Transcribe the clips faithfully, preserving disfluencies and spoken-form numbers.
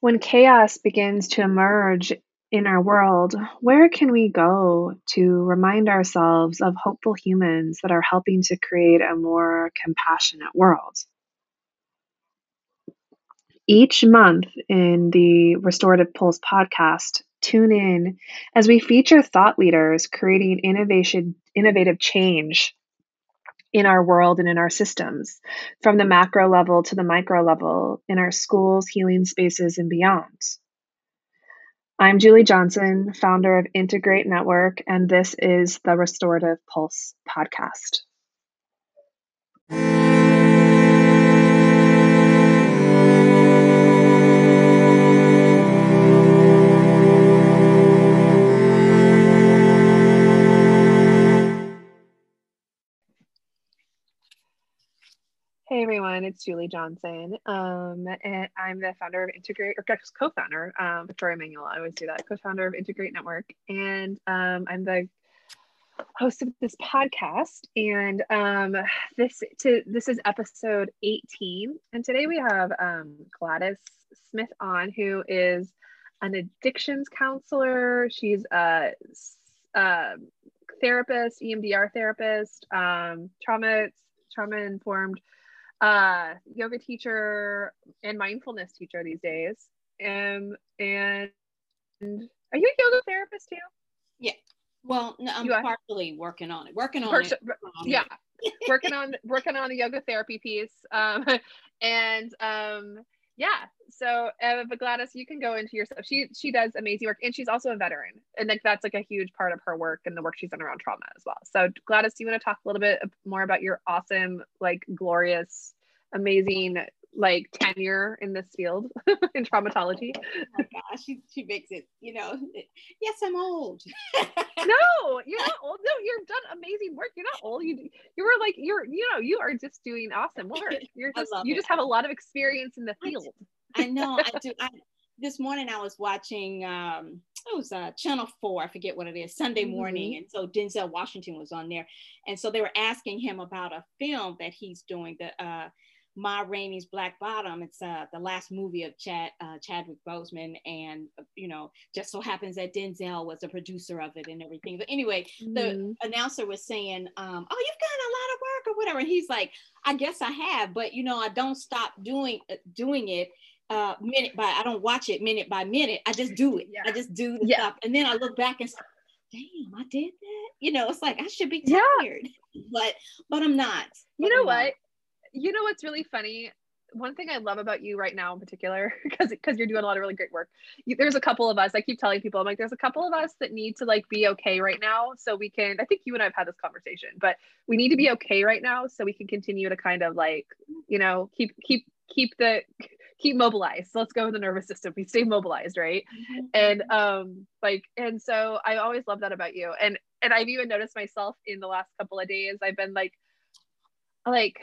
When chaos begins to emerge in our world, where can we go to remind ourselves of hopeful humans that are helping to create a more compassionate world? Each month in the Restorative Pulse podcast, tune in as we feature thought leaders creating innovation, innovative change in our world and in our systems, from the macro level to the micro level, in our schools, healing spaces, and beyond. I'm Julie Johnson, founder of Integrate Network, and this is the Restorative Pulse podcast. Hey everyone, it's Julie Johnson, um, and I'm the founder of Integrate, or co-founder, um, Victoria Emanuela, I always do that, co-founder of Integrate Network, and um, I'm the host of this podcast, and um, this to this is episode eighteen, and today we have um, Gladys Smith on, who is an addictions counselor. She's a, a therapist, E M D R therapist, um, trauma, trauma-informed uh yoga teacher and mindfulness teacher these days. Um and are you a yoga therapist too? Yeah. Well, no, I'm you partially are? working on it. Working on Parti- it. Yeah. working on working on the yoga therapy piece. Um and um yeah. So uh, but Gladys, you can go into your stuff. She she does amazing work, and she's also a veteran. And like that's like a huge part of her work and the work she's done around trauma as well. So Gladys, do you want to talk a little bit more about your awesome, like glorious, amazing like tenure in this field in traumatology? Oh my gosh, she, she makes it, you know. Yes, I'm old. No, you're not old. No, you've done amazing work. You're not old. You you were like you're you know, you are just doing awesome work. You're just you it. just have a lot of experience in the field. I, I know, I do. I, this morning I was watching um it was uh Channel Four, I forget what it is, Sunday morning. Mm-hmm. And so Denzel Washington was on there. And so they were asking him about a film that he's doing, the uh Ma Rainey's Black Bottom. It's uh, the last movie of Chad, uh, Chadwick Boseman, and you know, just so happens that Denzel was a producer of it and everything. But anyway, mm-hmm. the announcer was saying, um, "Oh, you've done a lot of work or whatever," and he's like, "I guess I have, but you know, I don't stop doing doing it uh, minute by. I don't watch it minute by minute. I just do it. Yeah. I just do the yeah. stuff, and then I look back and say, damn, I did that. You know, it's like I should be tired, yeah. but but I'm not. You but know I'm what?" Not. You know what's really funny? One thing I love about you right now in particular, because because you're doing a lot of really great work. You, there's a couple of us, I keep telling people, I'm like, there's a couple of us that need to like be okay right now so we can, I think you and I have had this conversation, but we need to be okay right now so we can continue to kind of like, you know, keep, keep, keep the, keep mobilized. Let's go with the nervous system. We stay mobilized, right? Mm-hmm. And um, like, and so I always love that about you. And, and I've even noticed myself in the last couple of days, I've been like, like,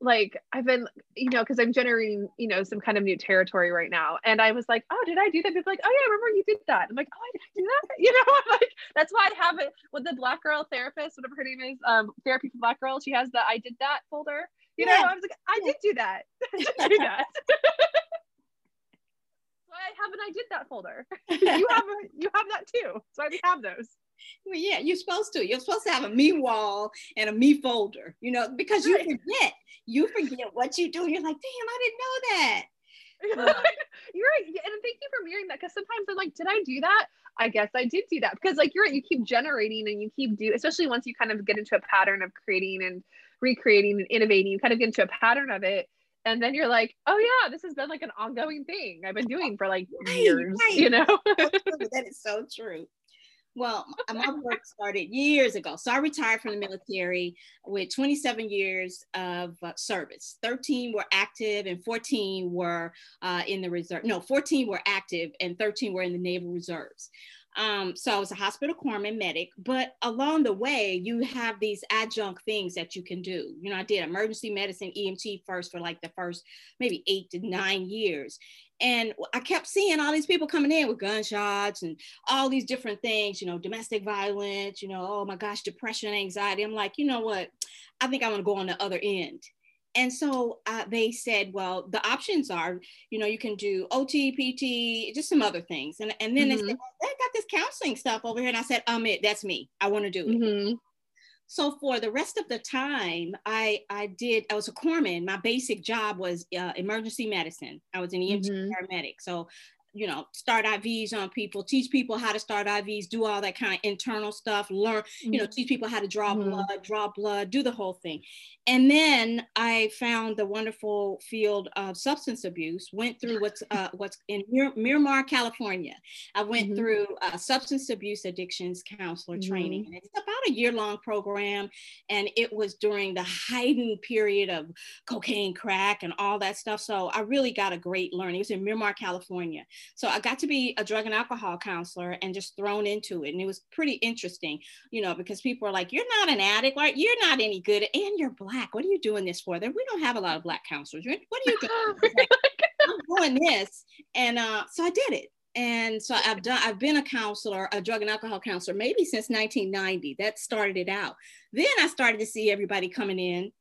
like I've been, you know, because I'm generating, you know, some kind of new territory right now. And I was like, oh, did I do that? People are like, oh yeah, I remember you did that. I'm like, oh, did I do that? You know, I'm like, that's why I have it with the Black Girl therapist, whatever her name is, um, Therapy for Black Girls. She has the I did that folder. You yeah. know, I was like, I yeah. did do that. I did do that. Why I have an I did that folder. you have a, you have that too. That's why we have those. Well, yeah, you're supposed to. You're supposed to have a me wall and a me folder, you know, because you forget. You forget what you do. You're like, damn, I didn't know that. Um, you're right. And thank you for mirroring that, because sometimes I'm like, did I do that? I guess I did do that. Because like, you're right, you keep generating and you keep do, especially once you kind of get into a pattern of creating and recreating and innovating, you kind of get into a pattern of it. And then you're like, oh yeah, this has been like an ongoing thing I've been doing for like right, years, right. you know? That is so true. Well, my work started years ago. So I retired from the military with twenty-seven years of uh, service. thirteen were active and fourteen were uh, in the reserve. No, fourteen were active and thirteen were in the Naval Reserves. Um, so I was a hospital corpsman medic, but along the way, you have these adjunct things that you can do. You know, I did emergency medicine, E M T first for like the first maybe eight to nine years. And I kept seeing all these people coming in with gunshots and all these different things, you know, domestic violence, you know, oh my gosh, depression, anxiety. I'm like, you know what? I think I'm going to go on the other end. And so uh, they said, well, the options are, you know, you can do O T, P T, just some other things. And, and then mm-hmm. they said, well, I got this counseling stuff over here. And I said, um, it, that's me. I want to do it. Mm-hmm. So for the rest of the time, I, I did, I was a corpsman. My basic job was uh, emergency medicine. I was an E M T mm-hmm. paramedic. So, you know, start I Vs on people, teach people how to start I Vs, do all that kind of internal stuff, learn, mm-hmm. you know, teach people how to draw mm-hmm. blood, draw blood, do the whole thing. And then I found the wonderful field of substance abuse, went through what's uh, what's in Mir- Miramar, California. I went mm-hmm. through uh, substance abuse addictions counselor mm-hmm. training. And it's about a year-long program. And it was during the heightened period of cocaine, crack, and all that stuff. So I really got a great learning. It was in Miramar, California. So I got to be a drug and alcohol counselor and just thrown into it. And it was pretty interesting, you know, because people are like, you're not an addict, right? You're not any good. And you're Black. What are you doing this for? Then we don't have a lot of Black counselors. What are you doing? Like, I'm doing this. And uh, so I did it. And so I've done, I've been a counselor, a drug and alcohol counselor, maybe since nineteen ninety. That started it out. Then I started to see everybody coming in.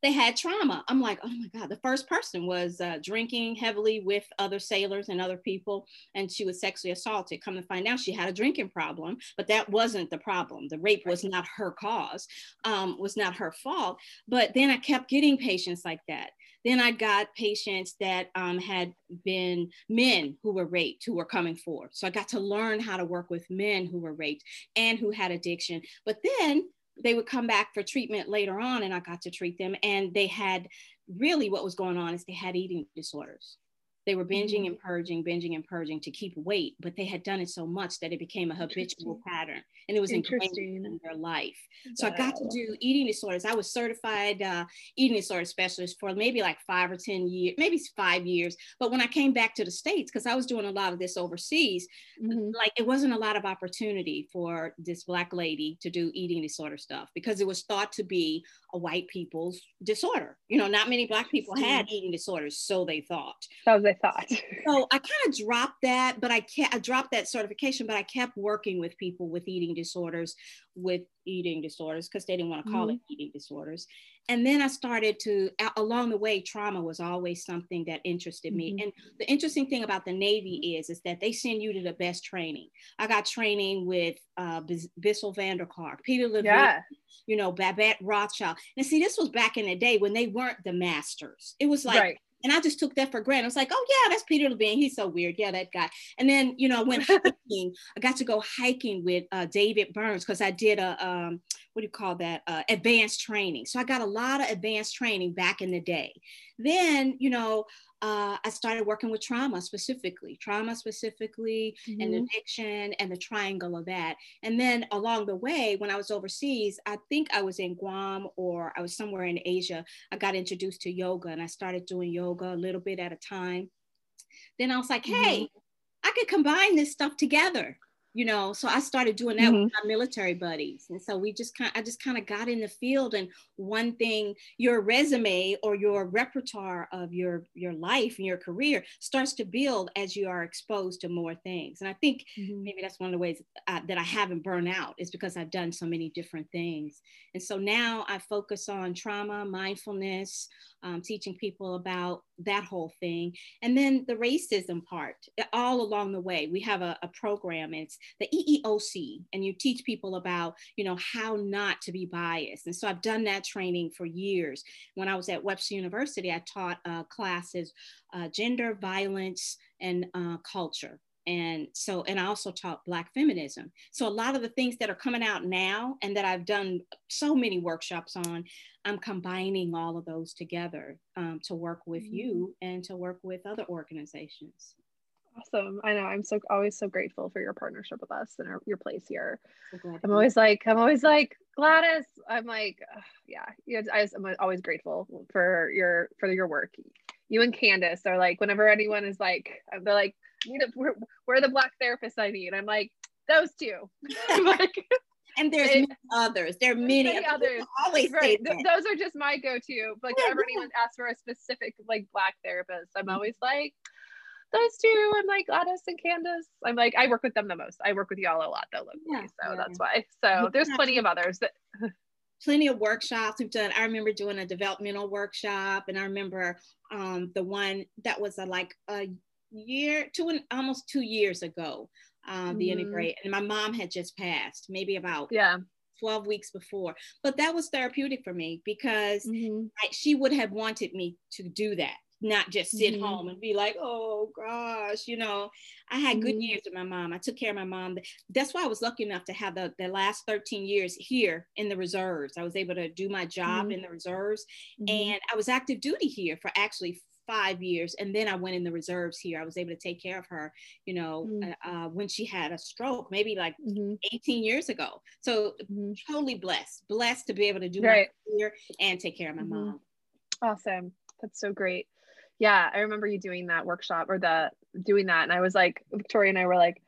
They had trauma. I'm like, oh my God, the first person was uh, drinking heavily with other sailors and other people. And she was sexually assaulted. Come to find out she had a drinking problem, but that wasn't the problem. The rape was not her cause, um, was not her fault. But then I kept getting patients like that. Then I got patients that um, had been men who were raped, who were coming forward. So I got to learn how to work with men who were raped and who had addiction. But then they would come back for treatment later on, and I got to treat them. And they had really what was going on is they had eating disorders. They were binging and purging, binging and purging to keep weight, but they had done it so much that it became a habitual pattern, and it was ingrained in their life. So I got to do eating disorders. I was certified uh, eating disorder specialist for maybe like five or ten years, maybe five years. But when I came back to the States, because I was doing a lot of this overseas, mm-hmm. like it wasn't a lot of opportunity for this Black lady to do eating disorder stuff because it was thought to be a white people's disorder. You know, not many Black people had eating disorders, so they thought. So they thought. So I kind of dropped that, but I kept, I dropped that certification, but I kept working with people with eating disorders, with eating disorders, because they didn't want to call mm-hmm. it eating disorders. And then I started to, along the way, trauma was always something that interested me. Mm-hmm. And the interesting thing about the Navy is, is that they send you to the best training. I got training with uh, B- Bessel van der Kolk, Peter Levine, yeah. you know, Babette Rothschild. And see, this was back in the day when they weren't the masters. It was like, right. And I just took that for granted. I was like, oh yeah, that's Peter Levine. He's so weird. Yeah, that guy. And then, you know, I went hiking. I got to go hiking with uh, David Burns because I did a, um, what do you call that? Uh, advanced training. So I got a lot of advanced training back in the day. Then, you know, uh, I started working with trauma specifically, trauma specifically, mm-hmm. and addiction and the triangle of that. And then along the way, when I was overseas, I think I was in Guam or I was somewhere in Asia, I got introduced to yoga and I started doing yoga a little bit at a time. Then I was like, mm-hmm. hey, I could combine this stuff together. You know, so I started doing that mm-hmm. with my military buddies. And so we just kind of, I just kind of got in the field, and one thing, your resume or your repertoire of your, your life and your career starts to build as you are exposed to more things. And I think mm-hmm. maybe that's one of the ways uh, that I haven't burned out is because I've done so many different things. And so now I focus on trauma, mindfulness, um, teaching people about that whole thing. And then the racism part, all along the way, we have a, a program, and it's the E E O C, and you teach people about, you know, how not to be biased. And so I've done that training for years. When I was at Webster University, I taught uh, classes, uh, gender, violence, and uh, culture. And so, and I also taught Black feminism. So a lot of the things that are coming out now and that I've done so many workshops on, I'm combining all of those together um, to work with mm-hmm. you and to work with other organizations. Awesome. I know. I'm so always so grateful for your partnership with us and our, your place here. So I'm always like, I'm always like, Gladys, I'm like, oh, yeah, you know, I just, I'm always grateful for your, for your work. You and Candace are like, whenever anyone is like, they're like, you know, we're, we're the Black therapists I need. I'm like, those two. I'm like, and there's and, others. There are many, many others. Always right. Th- those are just my go-to. Like, whenever anyone asks for a specific like Black therapist, I'm always like, those two. I'm like Gladys and Candace. I'm like, I work with them the most. I work with y'all a lot though locally, yeah, so yeah, that's yeah. why. So there's plenty of others that plenty of workshops. We've done, I remember doing a developmental workshop, and I remember um, the one that was a, like a year, two and almost two years ago, uh, the mm-hmm. Integrate, and my mom had just passed, maybe about yeah. twelve weeks before, but that was therapeutic for me because mm-hmm. I, she would have wanted me to do that, not just sit mm-hmm. home and be like, oh gosh, you know, I had good mm-hmm. years with my mom. I took care of my mom. That's why I was lucky enough to have the, the last thirteen years here in the reserves. I was able to do my job mm-hmm. in the reserves, mm-hmm. and I was active duty here for actually five years. And then I went in the reserves here. I was able to take care of her, you know, mm-hmm. uh, when she had a stroke, maybe like mm-hmm. eighteen years ago. So mm-hmm. totally blessed, blessed to be able to do right. my career and take care of my mm-hmm. mom. Awesome. That's so great. Yeah, I remember you doing that workshop or the doing that. And I was like, Victoria and I were like,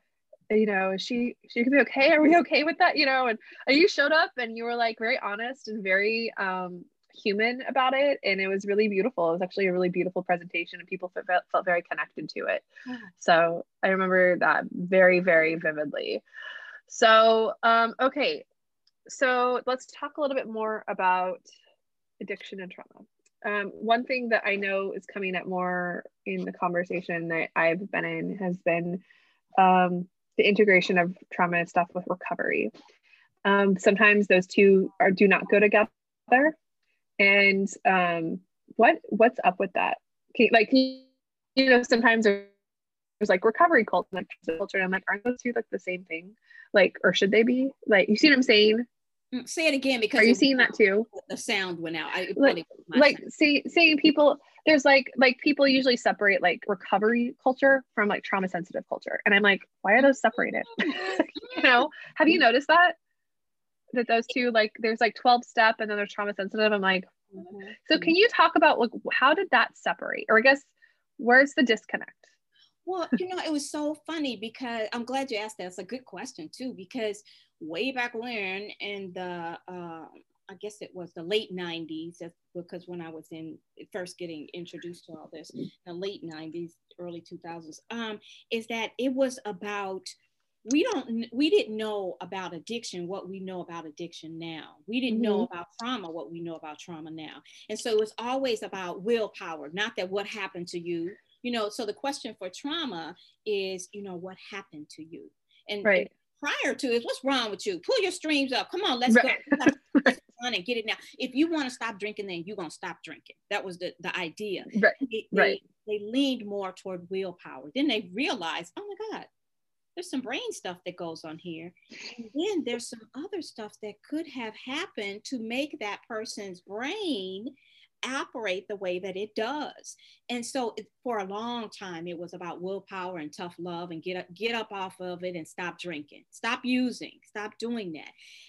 you know, is she, she could be okay. Are we okay with that? You know, and you showed up and you were like very honest and very um, human about it. And it was really beautiful. It was actually a really beautiful presentation and people felt, felt very connected to it. So I remember that very, very vividly. So, um, okay. So let's talk a little bit more about addiction and trauma. Um, one thing that I know is coming up more in the conversation that I've been in has been um, the integration of trauma stuff with recovery. Um, sometimes those two are do not go together. And um, what what's up with that? Can, like, you know, sometimes there's like recovery culture, like, and I'm like, aren't those two like the same thing? Like, or should they be? Like, you see what I'm saying? Say it again, because are you seeing that too? The sound went out. I, like, like see, seeing people, there's like, like people usually separate like recovery culture from like trauma sensitive culture. And I'm like, why are those separated? You know, have you noticed that? That those two, like there's like twelve step and then there's trauma sensitive. I'm like, mm-hmm. so can you talk about like, how did that separate? Or I guess, where's the disconnect? Well, you know, it was so funny because I'm glad you asked that. It's a good question too, because way back when in the, uh, I guess it was the late nineties, because when I was in first getting introduced to all this, the late nineties, early two thousands, um, is that it was about, we don't, we didn't know about addiction, what we know about addiction now. We didn't mm-hmm. know about trauma, what we know about trauma now. And so it was always about willpower, not that what happened to you, you know, so the question for trauma is, you know, what happened to you? And, right. and prior to is what's wrong with you? Pull your streams up. Come on, let's right. go. Let's run and get it now. If you want to stop drinking, then you're going to stop drinking. That was the, the idea. Right. They, they, right. they leaned more toward willpower. Then they realized, oh my God, there's some brain stuff that goes on here. And then there's some other stuff that could have happened to make that person's brain operate the way that it does. And so it, for a long time, it was about willpower and tough love and get up, get up off of it and stop drinking, stop using, stop doing that.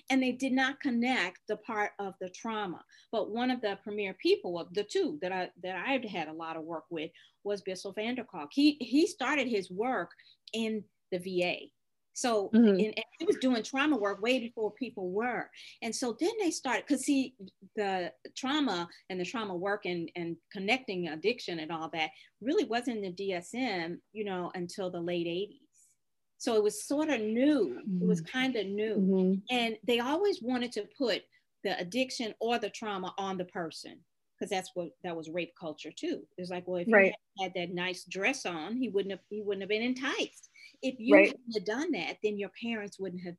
And they did not connect the part of the trauma. But one of the premier people of the two that I, that I've had a lot of work with was Bessel van der Kolk. He, he started his work in the V A. So mm-hmm. and, and he was doing trauma work way before people were. And so then they started, because see, the trauma and the trauma work and, and connecting addiction and all that really wasn't in the D S M, you know, until the late eighties. So it was sort of new. Mm-hmm. It was kind of new. Mm-hmm. And they always wanted to put the addiction or the trauma on the person, because that's what, that was rape culture too. It's like, well, if right. he had, had that nice dress on, he wouldn't have, he wouldn't have been enticed. If you right. hadn't have done that, then your parents wouldn't have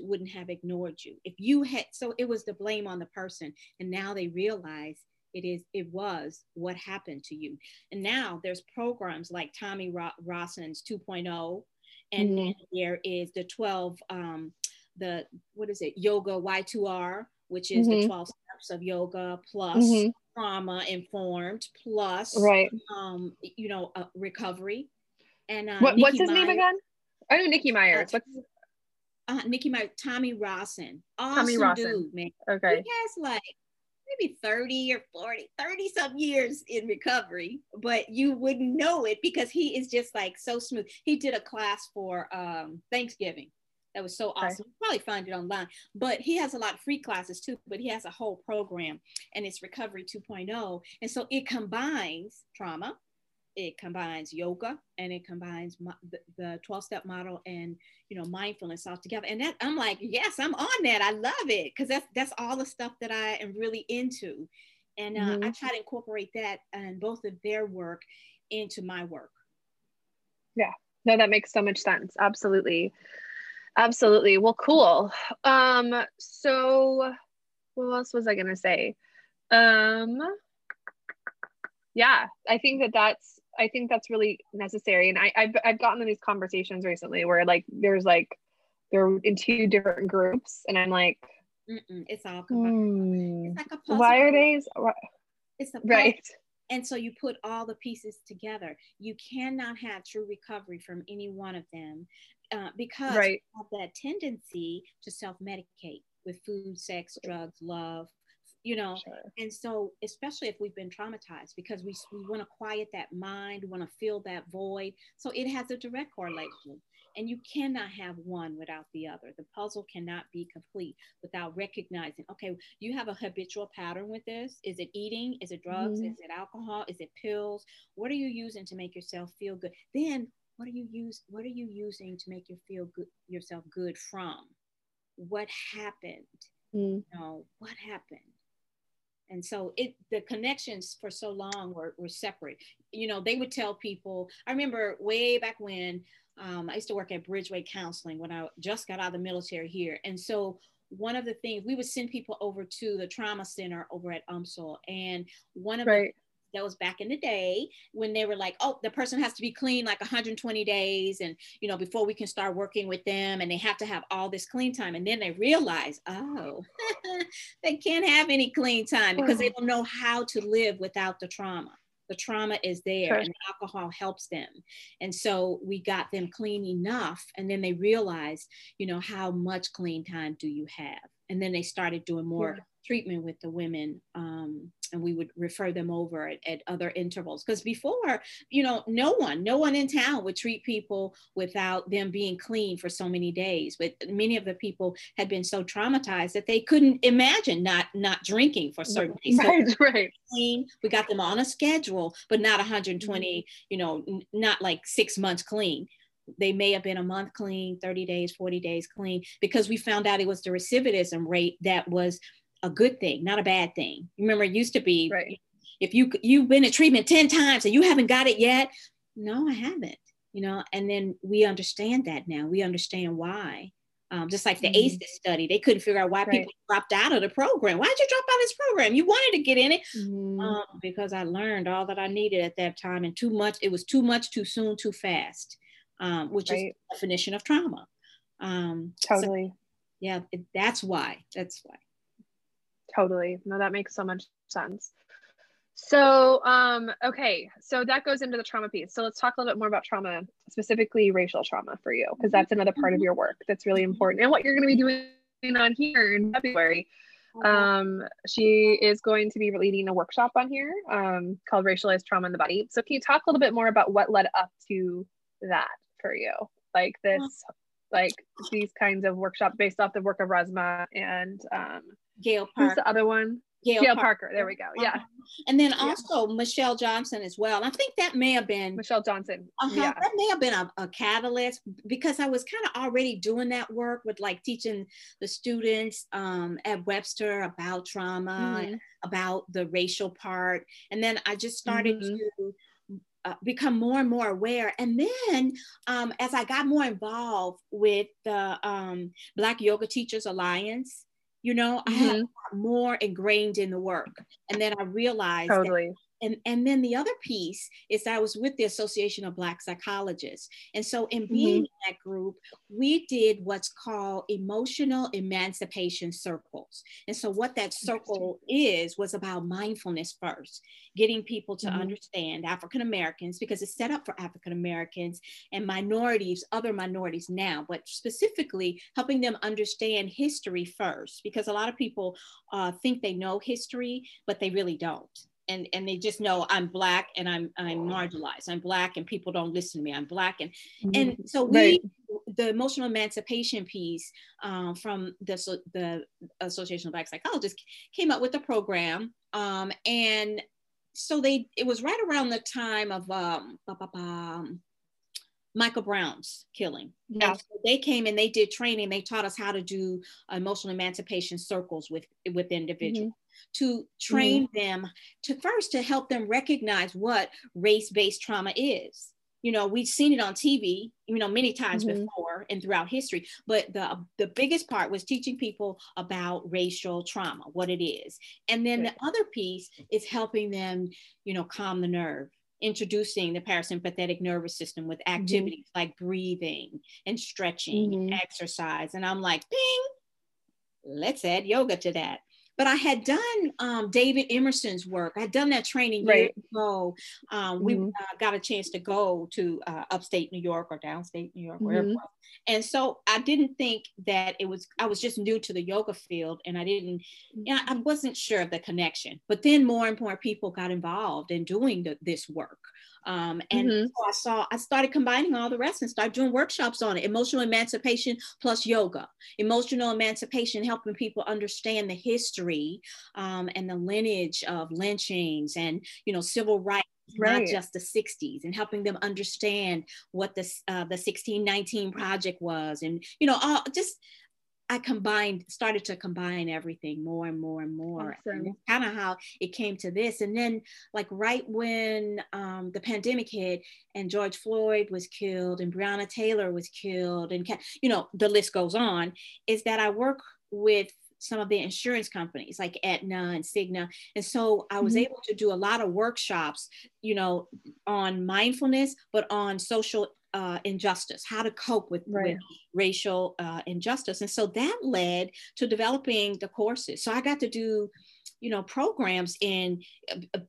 wouldn't have ignored you. If you had, so it was the blame on the person. And now they realize it is it was what happened to you. And now there's programs like Tommy Rosen's two point oh, and mm-hmm. then there is the twelve, um, the what is it, Yoga Y two R, which is mm-hmm. the twelve steps of yoga plus mm-hmm. trauma informed plus right. um, you know uh, recovery. And, uh, what, what's his Myers. name again? I know Nikki Myers. Uh, what's uh, Nikki Myers? Tommy Rosen. Awesome Tommy Rosen. Dude, man. Okay. He has like maybe thirty or forty, thirty some years in recovery, but you wouldn't know it because he is just like so smooth. He did a class for um, Thanksgiving. That was so awesome. You probably find it online, but he has a lot of free classes too, but he has a whole program and it's Recovery two point oh. And so it combines trauma, it combines yoga and it combines my, the, the twelve-step model and, you know, mindfulness all together. And that I'm like, yes, I'm on that. I love it. Cause that's, that's all the stuff that I am really into. And uh, mm-hmm. I try to incorporate that and both of their work into my work. Yeah, no, that makes so much sense. Absolutely. Absolutely. Well, cool. Um, so what else was I going to say? Um, yeah, I think that that's, I think that's really necessary. And I, I've, I've gotten in these conversations recently where like, there's like, they're in two different groups and I'm like, Mm-mm, it's all combined. Mm, it's like a puzzle. Why are they? It's a puzzle. Right. And so you put all the pieces together. You cannot have true recovery from any one of them uh, because right. of that tendency to self-medicate with food, sex, drugs, love, you know. Sure. And so, especially if we've been traumatized, because we, we want to quiet that mind, we want to fill that void. So it has a direct correlation. And you cannot have one without the other. The puzzle cannot be complete without recognizing, okay, you have a habitual pattern with this. Is it eating? Is it drugs? Mm-hmm. Is it alcohol? Is it pills? What are you using to make yourself feel good? Then what are you use? What are you using to make you feel good, yourself good from? What happened? Mm-hmm. You know, what happened? And so it, the connections for so long were, were separate. You know, they would tell people, I remember way back when, Um, I used to work at Bridgeway Counseling when I just got out of the military here. And so one of the things, we would send people over to the trauma center over at U M S L. And one of right. the, that was back in the day when they were like, oh, the person has to be clean like one hundred twenty days. And, you know, before we can start working with them and they have to have all this clean time. And then they realize, oh, they can't have any clean time because they don't know how to live without the trauma. The trauma is there sure. and alcohol helps them. And so we got them clean enough. And then they realized, you know, how much clean time do you have? And then they started doing more yeah. treatment with the women. Um, and we would refer them over at, at other intervals. Because before, you know, no one, no one in town would treat people without them being clean for so many days. But many of the people had been so traumatized that they couldn't imagine not not drinking for certain days. Right, so right. Clean. We got them on a schedule, but not one hundred twenty, you know, n- not like six months clean. They may have been a month clean, thirty days, forty days clean, because we found out it was the recidivism rate that was a good thing, not a bad thing. Remember, it used to be, right. if you, you've been in treatment ten times and you haven't got it yet, no, I haven't, you know, and then we understand that now. We understand why. Um, just like the mm-hmm. ACEs study, they couldn't figure out why right. people dropped out of the program. Why did you drop out of this program? You wanted to get in it. Mm-hmm. Um, because I learned all that I needed at that time and too much, it was too much, too soon, too fast. Um, which right. is the definition of trauma. Um, totally. So, yeah, it, that's why, that's why. Totally, no, that makes so much sense. So, um, okay, so that goes into the trauma piece. So let's talk a little bit more about trauma, specifically racial trauma for you, because that's another part of your work that's really important and what you're gonna be doing on here in February. Um, she is going to be leading a workshop on here um, called Racialized Trauma in the Body. So can you talk a little bit more about what led up to that for you, like this, like these kinds of workshop based off the work of Resmaa and um, Gail Parker. Who's the other one? Gail, Gail Parker. Parker. There we go. Yeah. Uh-huh. And then also yeah. Michelle Johnson as well. I think that may have been Michelle Johnson. Uh-huh. Yeah. That may have been a, a catalyst because I was kind of already doing that work with like teaching the students um, at Webster about trauma, mm-hmm. about the racial part. And then I just started mm-hmm. to Uh, become more and more aware. And then um, as I got more involved with the um, Black Yoga Teachers Alliance, you know, mm-hmm. I had more ingrained in the work. And then I realized totally. that, and, and then the other piece is that I was with the Association of Black Psychologists. And so in being mm-hmm. in that group, we did what's called Emotional Emancipation Circles. And so what that circle is, was about mindfulness first, getting people to mm-hmm. understand African-Americans, because it's set up for African-Americans and minorities, other minorities now, but specifically helping them understand history first, because a lot of people uh, think they know history, but they really don't. And, and they just know I'm Black and I'm I'm marginalized. I'm Black and people don't listen to me. I'm Black. And and so we, right. the emotional emancipation piece um, from the, so the Association of Black Psychologists came up with a program um, and so they, it was right around the time of um, um, Michael Brown's killing. Yeah. So they came and they did training. They taught us how to do emotional emancipation circles with, with individuals, mm-hmm. to train mm-hmm. them to first, to help them recognize what race-based trauma is. You know, we've seen it on T V, you know, many times mm-hmm. before and throughout history, but the, the biggest part was teaching people about racial trauma, what it is. And then right. the other piece is helping them, you know, calm the nerve, introducing the parasympathetic nervous system with activities mm-hmm. like breathing and stretching, mm-hmm. and exercise. And I'm like, ding, let's add yoga to that. But I had done um, David Emerson's work. I had done that training right. years ago. Um, mm-hmm. We uh, got a chance to go to uh, upstate New York or downstate New York, wherever. Mm-hmm. And so I didn't think that it was, I was just new to the yoga field, and I didn't, you know, I wasn't sure of the connection. But then more and more people got involved in doing the, this work. Um, and mm-hmm. so I saw, I started combining all the rest and started doing workshops on it. Emotional emancipation plus yoga, emotional emancipation, helping people understand the history um, and the lineage of lynchings and, you know, civil rights, right. not just the sixties, and helping them understand what the, uh, the sixteen nineteen project was. And, you know, all, just, I combined, started to combine everything more and more and more. Awesome. And kind of how it came to this. And then like right when um, the pandemic hit and George Floyd was killed and Breonna Taylor was killed and, you know, the list goes on, is that I work with some of the insurance companies like Aetna and Cigna. And so I was mm-hmm. able to do a lot of workshops, you know, on mindfulness, but on social Uh, injustice, how to cope with, right. with racial uh, injustice. And so that led to developing the courses. So I got to do, you know, programs in, uh,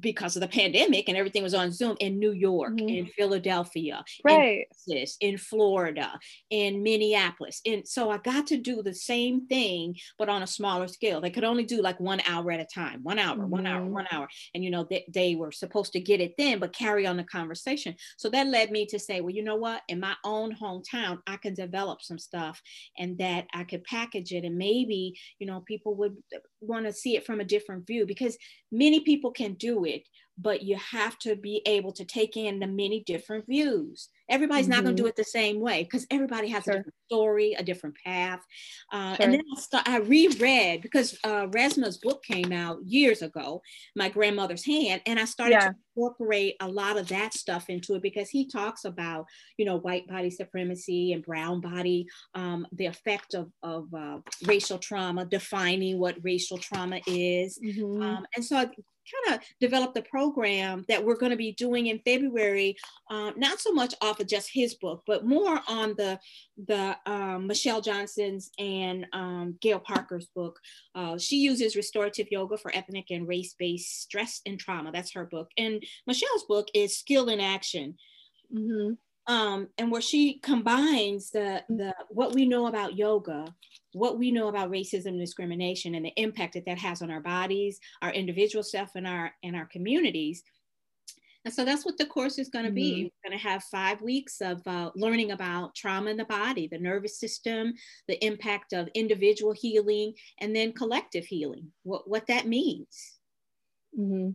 because of the pandemic and everything was on Zoom, in New York, mm-hmm. in Philadelphia, right. in Texas, in Florida, in Minneapolis. And so I got to do the same thing, but on a smaller scale. They could only do like one hour at a time, one hour, mm-hmm. one hour, one hour. And, you know, they, they were supposed to get it then, but carry on the conversation. So that led me to say, well, you know what, in my own hometown, I can develop some stuff, and that I could package it. And maybe, you know, people would want to see it from a different view, because many people can do it, but you have to be able to take in the many different views. Everybody's mm-hmm. not going to do it the same way, because everybody has sure. a different story, a different path. Uh, sure. And then I, start, I reread, because uh, Resmaa's book came out years ago, My Grandmother's Hand, and I started yeah. to incorporate a lot of that stuff into it, because he talks about, you know, white body supremacy and brown body, um, the effect of, of uh, racial trauma, defining what racial trauma is. Mm-hmm. Um, and so I kind of developed the program that we're going to be doing in February, um, not so much off of just his book, but more on the, the um, Michelle Johnson's and um, Gail Parker's book. Uh, she uses restorative yoga for ethnic and race-based stress and trauma. That's her book. And Michelle's book is Skill in Action. Mm-hmm. Um, and where she combines the, the what we know about yoga, what we know about racism and discrimination, and the impact that that has on our bodies, our individual self, and our and our communities. And so that's what the course is going to be. Mm-hmm. We're going to have five weeks of uh, learning about trauma in the body, the nervous system, the impact of individual healing, and then collective healing. What what that means. Mm-hmm.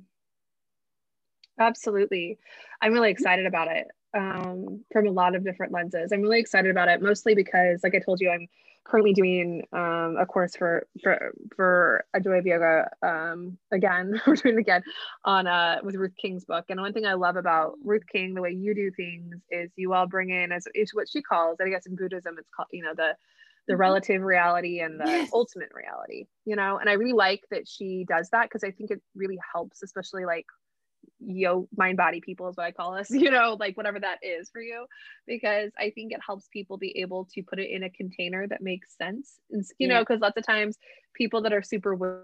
Absolutely, I'm really excited about it. Um, from a lot of different lenses. I'm really excited about it, mostly because, like I told you, I'm currently doing um, a course for for for Adwaita Yoga um, again. We're doing it again on uh, with Ruth King's book. And one thing I love about Ruth King, the way you do things, is you all bring in, as it's what she calls, I guess in Buddhism, it's called, you know, the the relative reality and the yes. ultimate reality. You know, and I really like that she does that, because I think it really helps, especially like. Yo, mind body people is what I call us, you know, like whatever that is for you, because I think it helps people be able to put it in a container that makes sense. And, you yeah. know, because lots of times people that are super woo,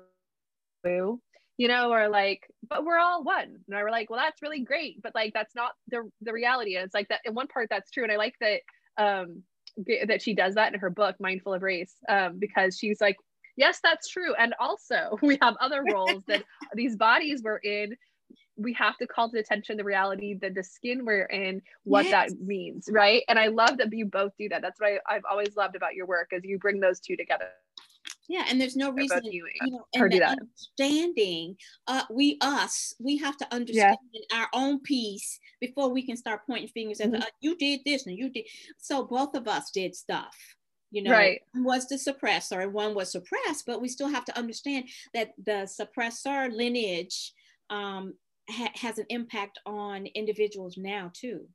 you know, are like, but we're all one. And I were like, well, that's really great, but like that's not the the reality. And it's like that in one part that's true, and I like that um that she does that in her book, Mindful of Race, um, because she's like, yes, that's true, and also we have other roles that these bodies were in. We have to call to attention the reality that the skin we're in, what yes. that means, right? And I love that you both do that. That's what I, I've always loved about your work, is you bring those two together. Yeah, and there's no reason, you, you know, and the that. understanding, uh, we, us, we have to understand yeah. our own piece before we can start pointing fingers at mm-hmm. the, you did this and you did. So both of us did stuff, you know, right. One was the suppressor and one was suppressed, but we still have to understand that the suppressor lineage um, ha- has an impact on individuals now too.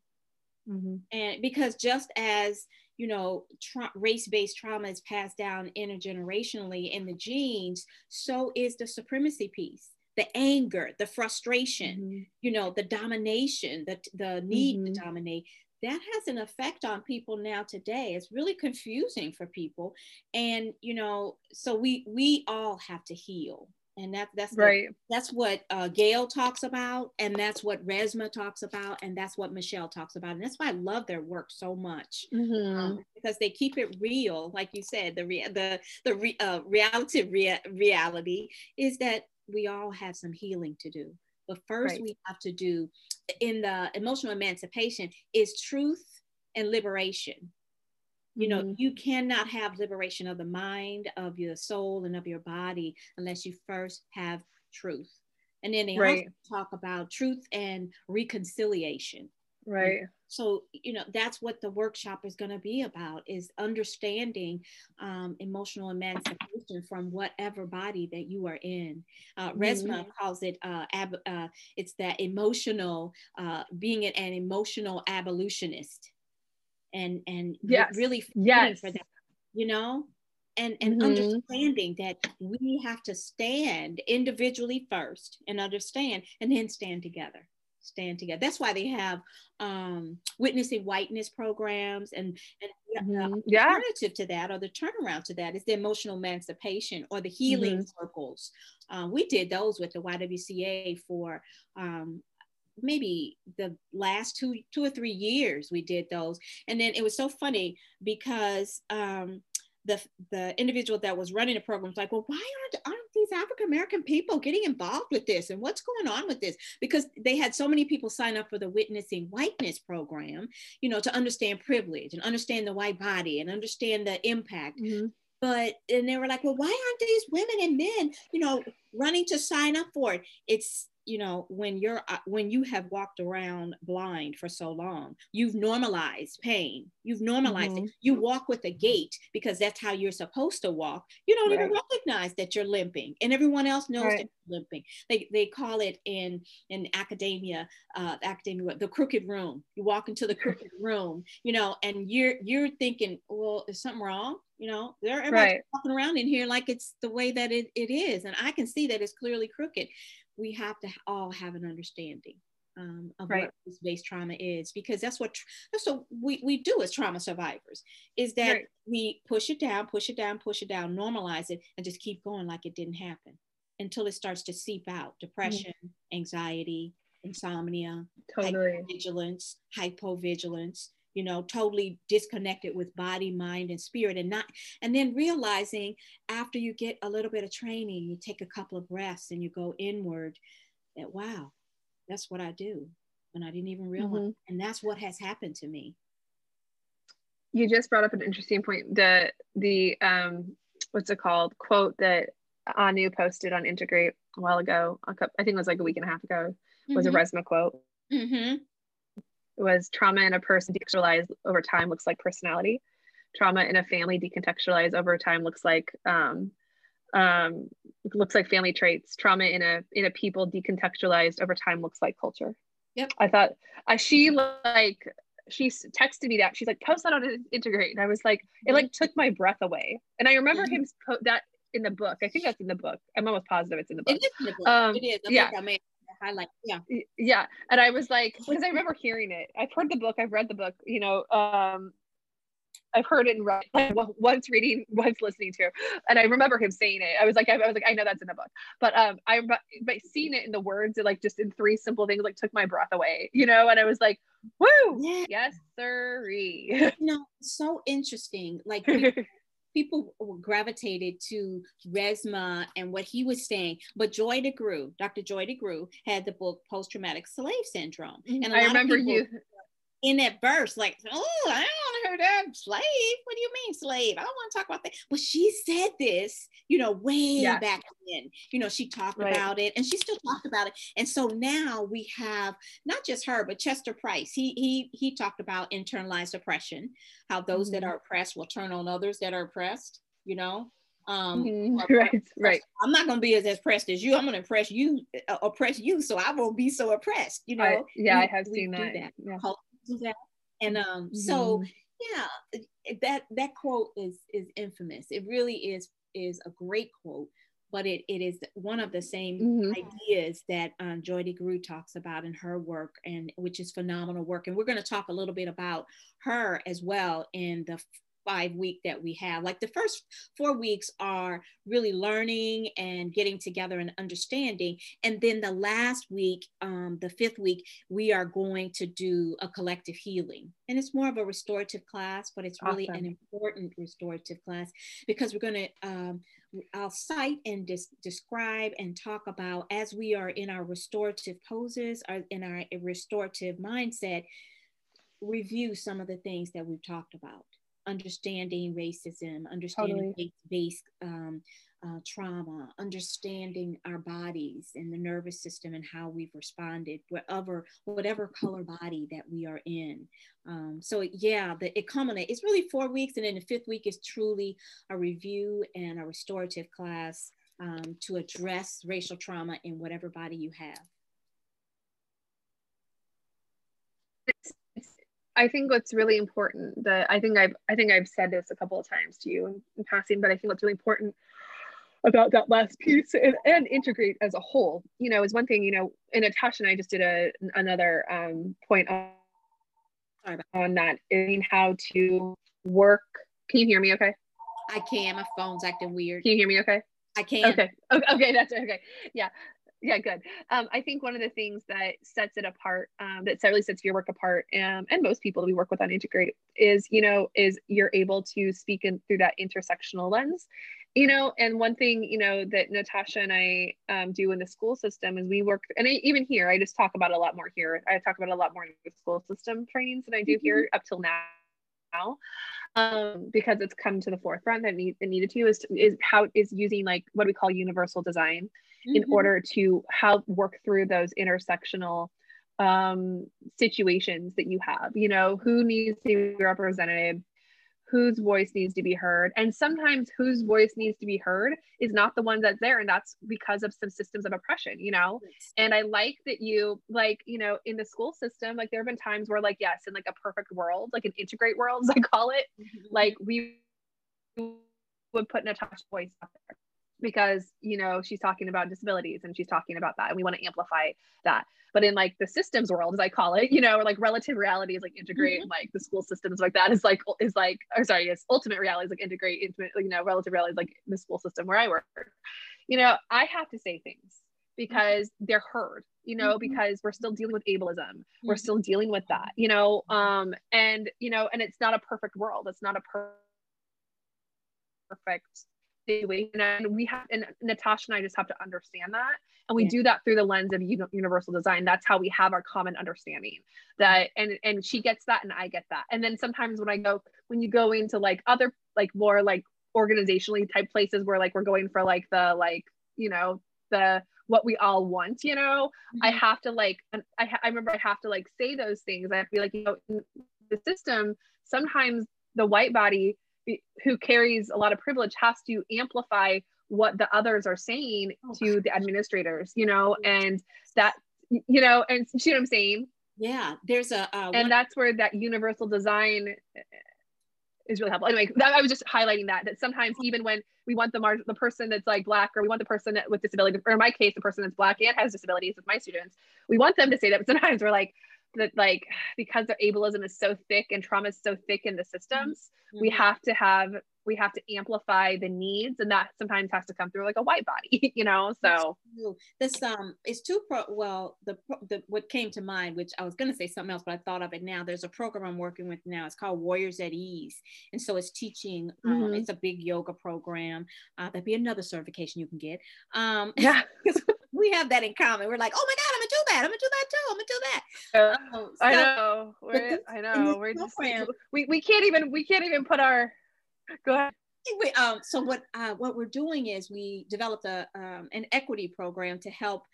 Mm-hmm. And because just as, you know, tra- race-based trauma is passed down intergenerationally in the genes, so is the supremacy piece, the anger, the frustration, mm-hmm. you know, the domination, the, the need mm-hmm. to dominate. That has an effect on people now today. It's really confusing for people. And, you know, so we we all have to heal. And that, that's, right. the, that's what uh, Gail talks about. And that's what Resmaa talks about. And that's what Michelle talks about. And that's why I love their work so much. Mm-hmm. um, because they keep it real. Like you said, the rea- the, the re- uh, reality, rea- reality is that we all have some healing to do. But first right. we have to do, in the emotional emancipation, is truth and liberation. You know, mm-hmm. you cannot have liberation of the mind, of your soul, and of your body unless you first have truth. And then they right. also talk about truth and reconciliation. Right. So, you know, that's what the workshop is going to be about, is understanding um, emotional emancipation from whatever body that you are in. Uh, Resmaa mm-hmm. calls it, uh, ab- uh, it's that emotional, uh, being an emotional abolitionist. and and yes. really yes. for that, you know, and, and mm-hmm. understanding that we have to stand individually first and understand, and then stand together, stand together. That's why they have um, witnessing whiteness programs, and, and mm-hmm. the yeah. alternative to that, or the turnaround to that, is the emotional emancipation or the healing mm-hmm. circles. Uh, we did those with the Y W C A for, um, maybe the last two two or three years we did those. And then it was so funny because um the the individual that was running the program was like, well, why aren't, aren't these African-American people getting involved with this, and what's going on with this? Because they had so many people sign up for the Witnessing Whiteness program, you know, to understand privilege and understand the white body and understand the impact. Mm-hmm. But, and they were like, well, why aren't these women and men, you know, running to sign up for it? It's, you know, when you're, when you have walked around blind for so long, you've normalized pain. You've normalized mm-hmm. it. You walk with a gait because that's how you're supposed to walk. You don't right. even recognize that you're limping, and everyone else knows right. that you're limping. They they call it in in academia, uh, academia, the crooked room. You walk into the crooked room, you know, and you're you're thinking, well, is something wrong? You know, they're everybody's right. walking around in here like it's the way that it, it is, and I can see that it's clearly crooked. We have to all have an understanding um, of right. what race-based trauma is, because that's what tra- that's what we, we do as trauma survivors, is that right. we push it down, push it down, push it down, normalize it, and just keep going like it didn't happen until it starts to seep out. Depression, mm-hmm. anxiety, insomnia, totally. hypervigilance, hypovigilance, you know, totally disconnected with body, mind, and spirit, and not, and then realizing after you get a little bit of training, you take a couple of breaths and you go inward that, wow, that's what I do. And I didn't even realize, mm-hmm. and that's what has happened to me. You just brought up an interesting point. The, the, um, what's it called? Quote that Anu posted on Integrate a while ago, a couple, I think it was like a week and a half ago, was mm-hmm. a Resmaa quote. Mm-hmm. It was, trauma in a person decontextualized over time looks like personality. Trauma in a family decontextualized over time looks like um, um, looks like family traits. Trauma in a in a people decontextualized over time looks like culture. Yep. I thought uh, she like she texted me that, she's like, post that on Integrate, and I was like, mm-hmm. it like took my breath away. And I remember mm-hmm. him po- that in the book. I think that's in the book. I'm almost positive it's in the book. It is in the book. Um, it is. I yeah. think I made- I like yeah yeah and I was like, because I remember hearing it, I've heard the book, I've read the book, you know, um I've heard it and read, like, once reading, once listening to, and I remember him saying it. I was like I, I was like I know that's in the book, but um I but, but seeing it in the words, it like just in three simple things like took my breath away, you know, and I was like, woo, yeah. yes sirree. You know, it's so interesting, like we- people gravitated to Resmaa and what he was saying, but Joy DeGruy, Doctor Joy DeGruy, had the book Post-Traumatic Slave Syndrome. And a I lot remember of people you in that verse, like, oh, I don't her down. Slave? What do you mean slave? I don't want to talk about that. But she said this, you know, way yes. back then, you know, she talked right. about it, and she still talked about it. And so now we have not just her, but Chester Price. He, he, he talked about internalized oppression, how those mm-hmm. that are oppressed will turn on others that are oppressed, you know? Um, mm-hmm. right, right. I'm not going to be as oppressed as you. I'm going to impress you, uh, oppress you. So I won't be so oppressed, you know? I, yeah, we, I have seen that. that. Yeah. Do that. And um, mm-hmm. so, yeah, that, that quote is, is infamous. It really is, is a great quote, but it, it is one of the same mm-hmm. ideas that um, Joy DeGruy talks about in her work, and which is phenomenal work. And we're going to talk a little bit about her as well in the five week that we have. Like the first four weeks are really learning and getting together and understanding. And then the last week, um, the fifth week, we are going to do a collective healing. And it's more of a restorative class, but it's really awesome. An important restorative class, because we're going to, um, I'll cite and dis- describe and talk about, as we are in our restorative poses, or in our restorative mindset, review some of the things that we've talked about. Understanding racism, understanding totally. based um, uh, trauma, understanding our bodies and the nervous system and how we've responded, whatever whatever color body that we are in. Um, so yeah, the, it culminates. It's really four weeks, and then the fifth week is truly a review and a restorative class um, to address racial trauma in whatever body you have. I think what's really important that I think I've I think I've said this a couple of times to you in, in passing, but I think what's really important about that last piece and, and Integrate as a whole, you know, is one thing, you know, and Natasha and I just did a another um, point on, on that, in how to work. Can you hear me okay? I can. My phone's acting weird. Can you hear me okay? I can. Okay. Okay. That's okay. Yeah. Yeah, good. Um, I think one of the things that sets it apart, um, that really sets your work apart, um, and most people that we work with on Integrate is, you know, is you're able to speak in, through that intersectional lens, you know. And one thing, you know, that Natasha and I um, do in the school system is we work, and I, even here, I just talk about a lot more here. I talk about a lot more in the school system trainings than I do mm-hmm. here up till now. Now, um, because it's come to the forefront that need, it needed to is, is how is using like what we call universal design mm-hmm. in order to help work through those intersectional um, situations that you have, you know, who needs to be represented, whose voice needs to be heard. And sometimes whose voice needs to be heard is not the one that's there. And that's because of some systems of oppression, you know? Yes. And I like that you like, you know, in the school system, like there have been times where like, yes, in like a perfect world, like an Integrate world, as I call it, mm-hmm. like we would put Natasha's voice out there because, you know, she's talking about disabilities and she's talking about that. And we want to amplify that. But in like the systems world, as I call it, you know, or like relative reality is like Integrate, mm-hmm. and like the school systems like that is like, is like, or sorry, it's ultimate reality is like Integrate, intimate, you know, relative reality is like the school system where I work. You know, I have to say things because they're heard, you know, mm-hmm. because we're still dealing with ableism. Mm-hmm. We're still dealing with that, you know, um, and, you know, and it's not a perfect world. It's not a per- perfect situation. And we have, and Natasha and I just have to understand that. And we yeah. do that through the lens of universal design. That's how we have our common understanding that, and, and she gets that and I get that. And then sometimes when I go, when you go into like other, like more like organizationally type places where like, we're going for like the, like, you know, the, what we all want, you know, mm-hmm. I have to like, I, ha- I remember I have to like say those things. I have to be like, you know, in the system, sometimes the white body who carries a lot of privilege has to amplify what the others are saying oh, to the administrators, you know, and that, you know, and see what I'm saying? Yeah, there's a, uh, and one- that's where that universal design is really helpful. Anyway, that, I was just highlighting that, that sometimes even when we want the mar- the person that's like black, or we want the person that with disability, or in my case, the person that's black and has disabilities with my students, we want them to say that, but sometimes we're like, that like, because their ableism is so thick and trauma is so thick in the systems, mm-hmm. we have to have, we have to amplify the needs, and that sometimes has to come through like a white body, you know. So this um it's too pro well the, the what came to mind, which I was going to say something else, but I thought of it now. There's a program I'm working with now. It's called Warriors at Ease, and so it's teaching um, mm-hmm. it's a big yoga program. Uh, that'd be another certification you can get. Um yeah. We have that in common. We're like, oh my God, I'm gonna do that. I'm gonna do that too. I'm gonna do that. Uh, so, I know. We're, I know we're just, we we can't even we can't even put our go ahead. We, um, so what uh, what we're doing is we developed a um, an equity program to help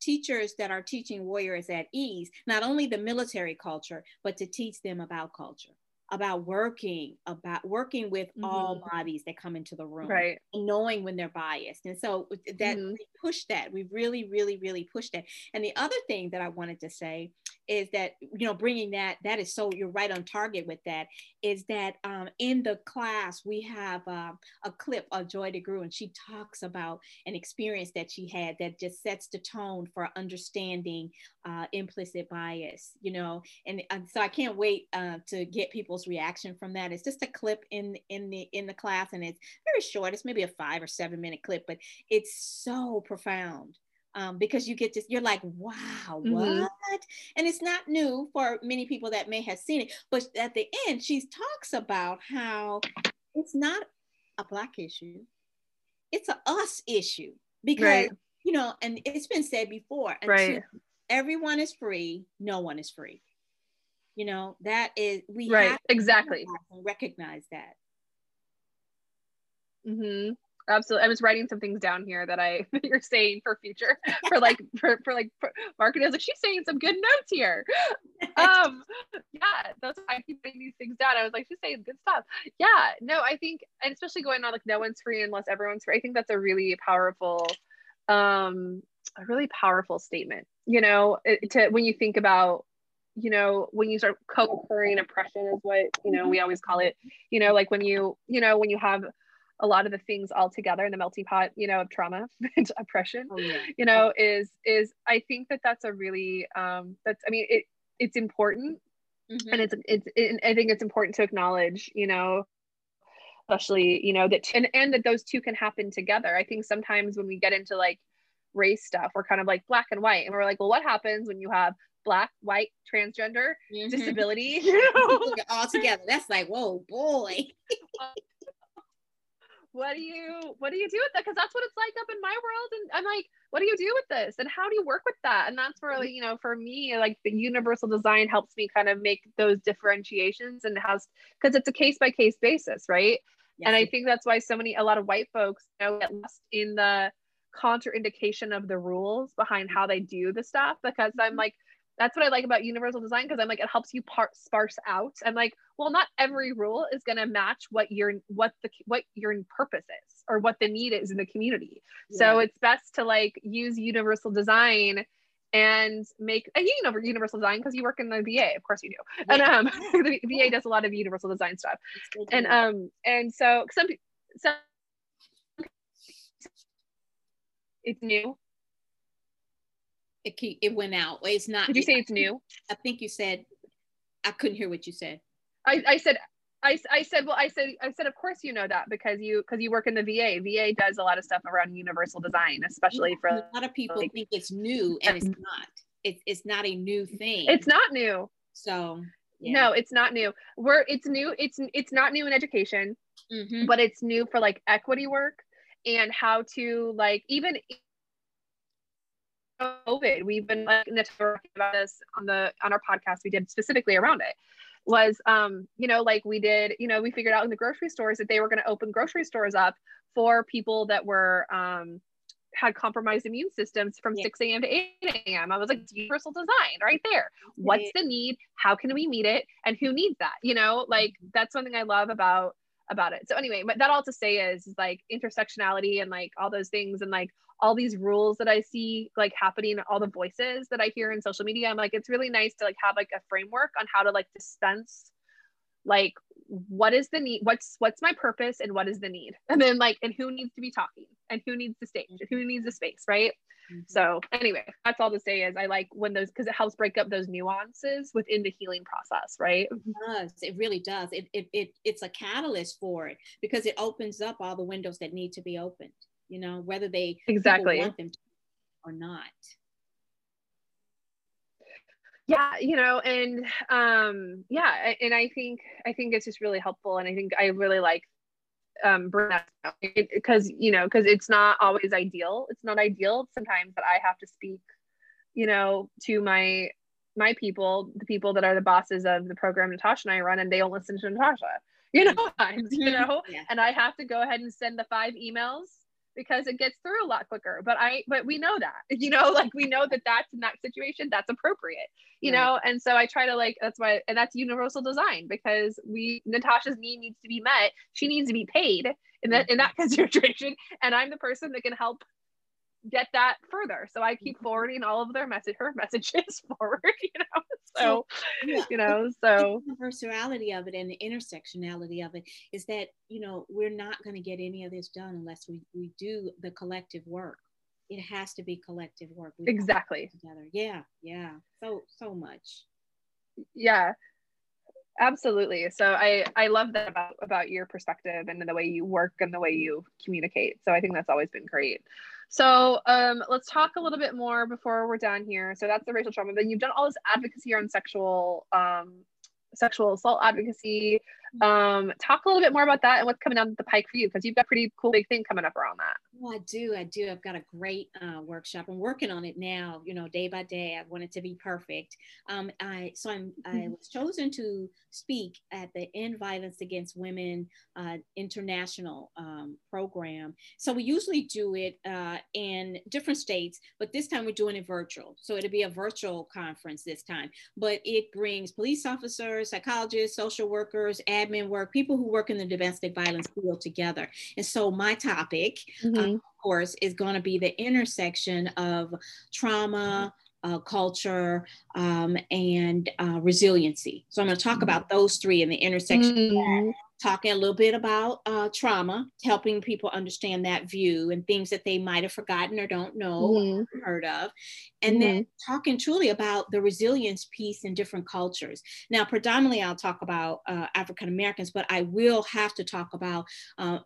teachers that are teaching Warriors at Ease, not only the military culture, but to teach them about culture, about working, about working with mm-hmm. all bodies that come into the room, right. and knowing when they're biased. And so that mm-hmm. we push that, we really, really, really pushed that. And the other thing that I wanted to say is that, you know, bringing that, that is so, you're right on target with that, is that um, in the class, we have uh, a clip of Joy DeGruy, and she talks about an experience that she had that just sets the tone for understanding uh, implicit bias, you know? And, and so I can't wait uh, to get people's reaction from that. It's just a clip in in the in the class, and it's very short. It's maybe a five or seven minute clip, but it's so profound um, because you get this. You're like, wow, mm-hmm. what? And it's not new for many people that may have seen it. But at the end, she talks about how it's not a Black issue; it's a us issue because right. you know, and it's been said before. Right. Everyone is free. No one is free. You know, that is, we right. have to exactly. recognize that. Mm-hmm. Absolutely. I was writing some things down here that I, you're saying for future, for like, for, for like for marketing. I was like, she's saying some good notes here. Um, yeah, that's why I keep putting these things down. I was like, she's saying good stuff. Yeah, no, I think, and especially going on like no one's free unless everyone's free. I think that's a really powerful, um, a really powerful statement, you know, to, when you think about, you know, when you start co-occurring oppression is what, you know, we always call it, you know, like when you, you know, when you have a lot of the things all together in the melting pot, you know, of trauma and oppression, oh, yeah. you know, is, is, I think that that's a really, um, that's, I mean, it, it's important. Mm-hmm. And it's, it's, it, I think it's important to acknowledge, you know, especially, you know, that, and, and that those two can happen together. I think sometimes when we get into like race stuff, we're kind of like black and white. And we're like, well, what happens when you have Black, white, transgender, mm-hmm. disability, you know? All together. That's like, whoa, boy. what do you, what do you do with that? Because that's what it's like up in my world. And I'm like, what do you do with this? And how do you work with that? And that's where, like, you know, for me, like the universal design helps me kind of make those differentiations and has, because it's a case by case basis, right? Yes. And I think that's why so many, a lot of white folks, you know, get lost in the contraindication of the rules behind how they do the stuff, because I'm like, that's what I like about universal design, because I'm like, it helps you par- sparse out. I'm like, well, not every rule is going to match what your what the what your purpose is or what the need is in the community. Yeah. So it's best to like use universal design and make a you know universal design because you work in the V A, of course you do, yeah. and um the V A does a lot of universal design stuff, and um and so some some it's new. It keep, it went out. It's not. Did you say it's new? I think you said. I couldn't hear what you said. I, I said, I, I said, well, I said, I said, of course you know that because you because you work in the V A. V A does a lot of stuff around universal design, especially yeah, for a lot of people like, think it's new, and it's not. It's it's not a new thing. It's not new. So yeah. no, it's not new. We're it's new. It's it's not new in education, mm-hmm. but it's new for like equity work and how to like even. COVID, we've been like talking about this on the on our podcast we did specifically around it was um you know like we did you know we figured out in the grocery stores that they were going to open grocery stores up for people that were um had compromised immune systems from yeah. six a.m. to eight a.m. I was like, universal design right there. What's the need? How can we meet it? And who needs that? You know, like that's one thing I love about about it. So anyway, but that all to say is, is like intersectionality and like all those things and like all these rules that I see like happening, all the voices that I hear in social media. I'm like, it's really nice to like have like a framework on how to like dispense, like what is the need, what's, what's my purpose and what is the need? And then like, and who needs to be talking and who needs the stage and who needs the space, right? Mm-hmm. So anyway, that's all to say is I like when those, because it helps break up those nuances within the healing process, right? It does. It really does. It, it, it, it's a catalyst for it because it opens up all the windows that need to be opened, you know, whether they exactly want them to or not. Yeah, you know, and um, yeah, and I think I think it's just really helpful, and I think I really like um, bring that out because you know because it's not always ideal. It's not ideal sometimes that I have to speak, you know, to my my people, the people that are the bosses of the program Natasha and I run, and they don't listen to Natasha, you know, you know, yeah. And I have to go ahead and send the five emails because it gets through a lot quicker. But I, but we know that, you know, like we know that that's in that situation, that's appropriate, you right. know? And so I try to like, that's why, and that's universal design, because we, Natasha's need needs to be met. She needs to be paid in that, in that situation. And I'm the person that can help get that further. So I keep forwarding all of their message, her messages forward, you know, so, yeah. you know, so. The universality of it and the intersectionality of it is that, you know, we're not going to get any of this done unless we, we do the collective work. It has to be collective work. We exactly. Together. Yeah. Yeah. So, so much. Yeah, absolutely. So I, I love that about, about your perspective and the way you work and the way you communicate. So I think that's always been great. So um, let's talk a little bit more before we're done here. So that's the racial trauma. Then you've done all this advocacy on sexual um, sexual assault advocacy. Um, talk a little bit more about that and what's coming down the pike for you, because you've got a pretty cool big thing coming up around that. Well, I do. I do. I've got a great uh, workshop. I'm working on it now, you know, day by day. I want it to be perfect. Um, I So I'm, I was chosen to speak at the End Violence Against Women uh, International um, program. So we usually do it uh, in different states, but this time we're doing it virtual. So it'll be a virtual conference this time, but it brings police officers, psychologists, social workers, admin work, people who work in the domestic violence field together. And so my topic, mm-hmm. um, of course, is going to be the intersection of trauma, uh, culture, um, and uh, resiliency. So I'm going to talk mm-hmm. about those three in the intersection mm-hmm. of that. Talking a little bit about uh, trauma, helping people understand that view and things that they might have forgotten or don't know mm-hmm. or heard of. And mm-hmm. then talking truly about the resilience piece in different cultures. Now, predominantly I'll talk about uh, African-Americans, but I will have to talk about uh,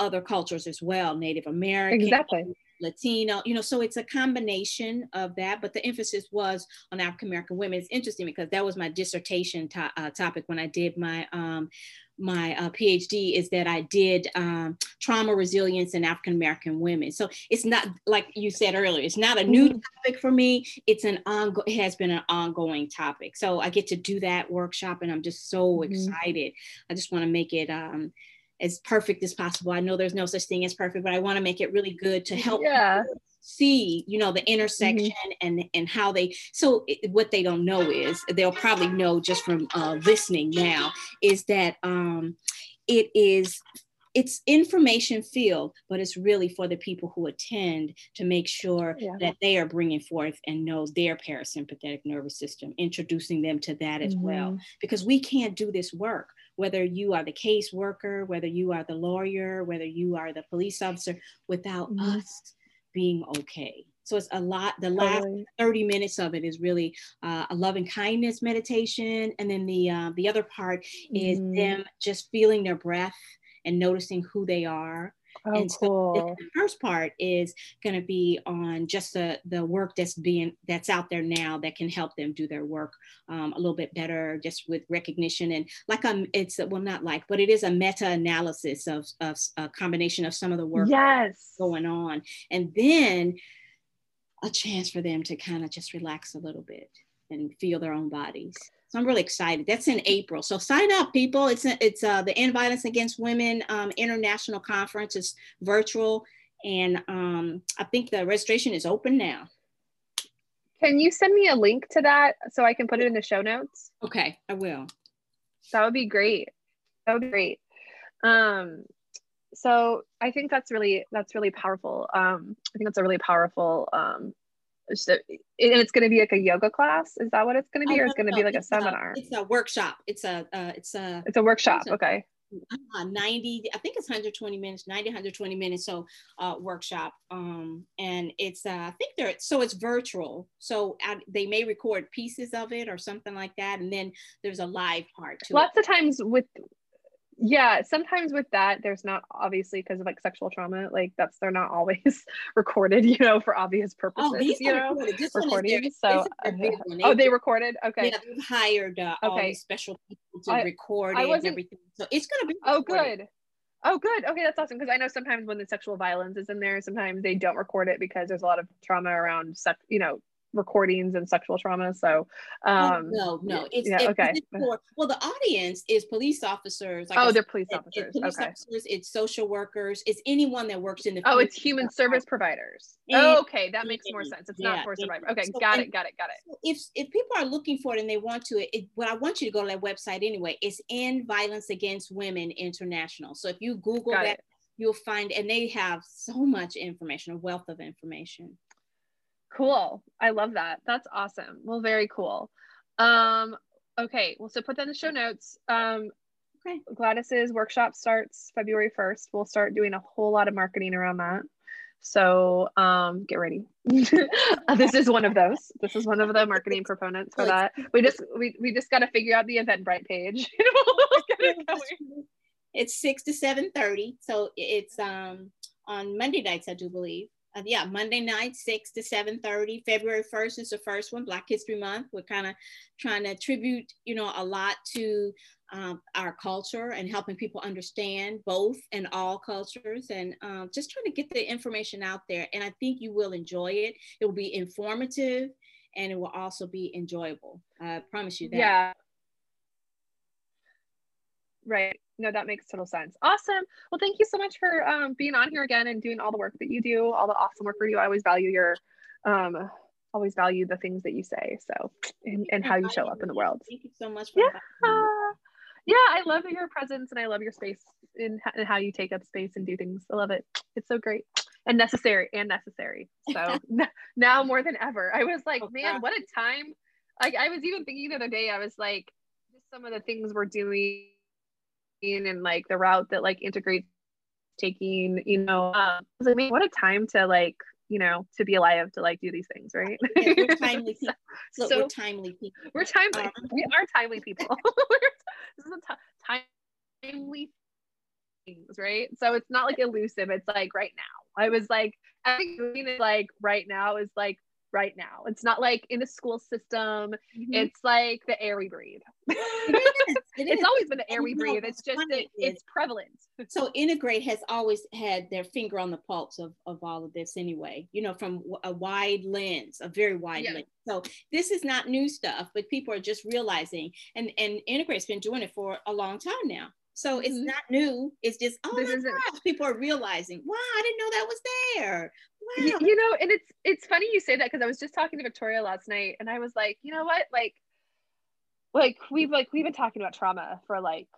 other cultures as well, Native American. Exactly. Latino, you know, so it's a combination of that, but the emphasis was on African-American women. It's interesting because that was my dissertation to uh, topic when I did my um, my uh, PhD, is that I did um, trauma resilience in African-American women. So it's not, like you said earlier, it's not a new topic for me. It's an ongo- it has been an ongoing topic. So I get to do that workshop and I'm just so mm-hmm. excited. I just want to make it um, as perfect as possible. I know there's no such thing as perfect, but I want to make it really good to help yeah. people see, you know, the intersection mm-hmm. and, and how they, so it, what they don't know is, they'll probably know just from uh, listening now, is that um, it is, it's information field, but it's really for the people who attend to make sure yeah. that they are bringing forth and know their parasympathetic nervous system, introducing them to that as mm-hmm. well, because we can't do this work. Whether you are the caseworker, whether you are the lawyer, whether you are the police officer, without mm-hmm. us being okay. So it's a lot, the last totally. thirty minutes of it is really uh, a love and kindness meditation. And then the, uh, the other part is mm-hmm. them just feeling their breath and noticing who they are. Oh, and so cool. The first part is going to be on just the, the work that's being, that's out there now that can help them do their work um, a little bit better, just with recognition. And like, I'm, it's, well, not like, but it is a meta-analysis of, of a combination of some of the work yes. going on. And then a chance for them to kind of just relax a little bit and feel their own bodies. So I'm really excited. That's in April. So sign up, people. It's it's uh, the End Violence Against Women um, International Conference. It's virtual. And um, I think the registration is open now. Can you send me a link to that so I can put it in the show notes? Okay, I will. That would be great. That would be great. Um, so I think that's really, that's really powerful. Um, I think that's a really powerful um So, and it's going to be like a yoga class. Is that what it's going to be, or it's going to be like a seminar? It's a workshop. It's a uh, it's a it's a workshop. Okay. Uh, ninety, I think it's one hundred twenty minutes, ninety, one hundred twenty minutes. So uh, workshop. Um, and it's uh, I think they're so it's virtual. So I, they may record pieces of it or something like that, and then there's a live part too. Lots it. of times with. Yeah, sometimes with that, there's not, obviously, because of like sexual trauma, like that's, they're not always recorded, you know, for obvious purposes. Oh, these you are know? recorded. This recording. Is so, uh, oh, they recorded. Okay. Yeah, we've hired uh, okay. all these special people to I, record I it and everything. So it's gonna be. Recorded. Oh, good. Oh, good. Okay, that's awesome. Because I know sometimes when the sexual violence is in there, sometimes they don't record it because there's a lot of trauma around sex, you know, recordings and sexual trauma. So um no, no, no. It's, yeah, it, okay. it's for, well, the audience is police officers. Like oh, I they're said, police officers. It's police okay. officers, it's social workers, it's anyone that works in the Oh, it's human service providers. And, oh, okay, that makes more sense. It's yeah, not for survivors. Okay, so, got it, got it, got it. So if if people are looking for it and they want to, it, it well, I want you to go to that website anyway. It's End Violence Against Women International. So if you Google got that, it. You'll find, and they have so much information, a wealth of information. Cool. I love that. That's awesome. Well, very cool. Um, okay. Well, so put that in the show notes. Um, okay. Gladys's workshop starts February first. We'll start doing a whole lot of marketing around that. So um, get ready. This is one of those. This is one of the marketing proponents for that. We just, we, we just got to figure out the Eventbrite page. Get it going. It's six to seven thirty. So it's um, on Monday nights, I do believe. Uh, yeah, Monday night, six to seven thirty. February first is the first one, Black History Month. We're kind of trying to attribute, you know, a lot to um, our culture and helping people understand both and all cultures, and um, just trying to get the information out there. And I think you will enjoy it. It will be informative, and it will also be enjoyable. I promise you that. Yeah. Right. No, that makes total sense. Awesome. Well, thank you so much for um, being on here again and doing all the work that you do, all the awesome work for you. I always value your, um, always value the things that you say. So, and, and how you show up in the world. Thank you so much. For yeah. yeah, I love your presence and I love your space and how you take up space and do things. I love it. It's so great and necessary and necessary. So now more than ever, I was like, oh, man, God. What a time. Like I was even thinking the other day, I was like, just some of the things we're doing and like the route that like Integrate's taking, you know, um, I mean, what a time to like, you know, to be alive, to like do these things, right? Yeah, we're timely people. So, so we're timely people. We're timely. Um, we are timely people. This is a t- timely things, right? So it's not like elusive. It's like right now. I was like, I think doing it like right now is like right now. It's not like in the school system. Mm-hmm. It's like the air we breathe. It is, it it's is. Always been the air we breathe. It's just it, it's prevalent. So Integrate has always had their finger on the pulse of, of all of this anyway, you know, from a wide lens, a very wide yeah. lens. So this is not new stuff, but people are just realizing, and, and Integrate's been doing it for a long time now. So it's mm-hmm. not new. It's just, oh this my gosh, people are realizing, wow, I didn't know that was there. Wow. You know, and it's it's funny you say that because I was just talking to Victoria last night, and I was like, you know what, like, like we've like we've been talking about trauma for like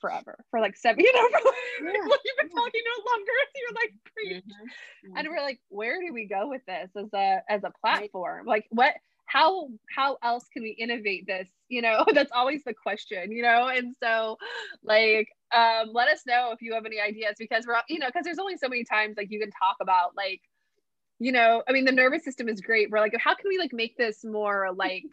forever, for like seven, you know, for like, yeah. well, you've been yeah. talking no longer. You're like, preach, mm-hmm. and we're like, where do we go with this as a as a platform? Right. Like, what, how how else can we innovate this? You know, that's always the question, you know, and so like, um, let us know if you have any ideas because we're, you know, because there's only so many times like you can talk about like. You know, I mean, the nervous system is great. We're like, how can we like make this more like,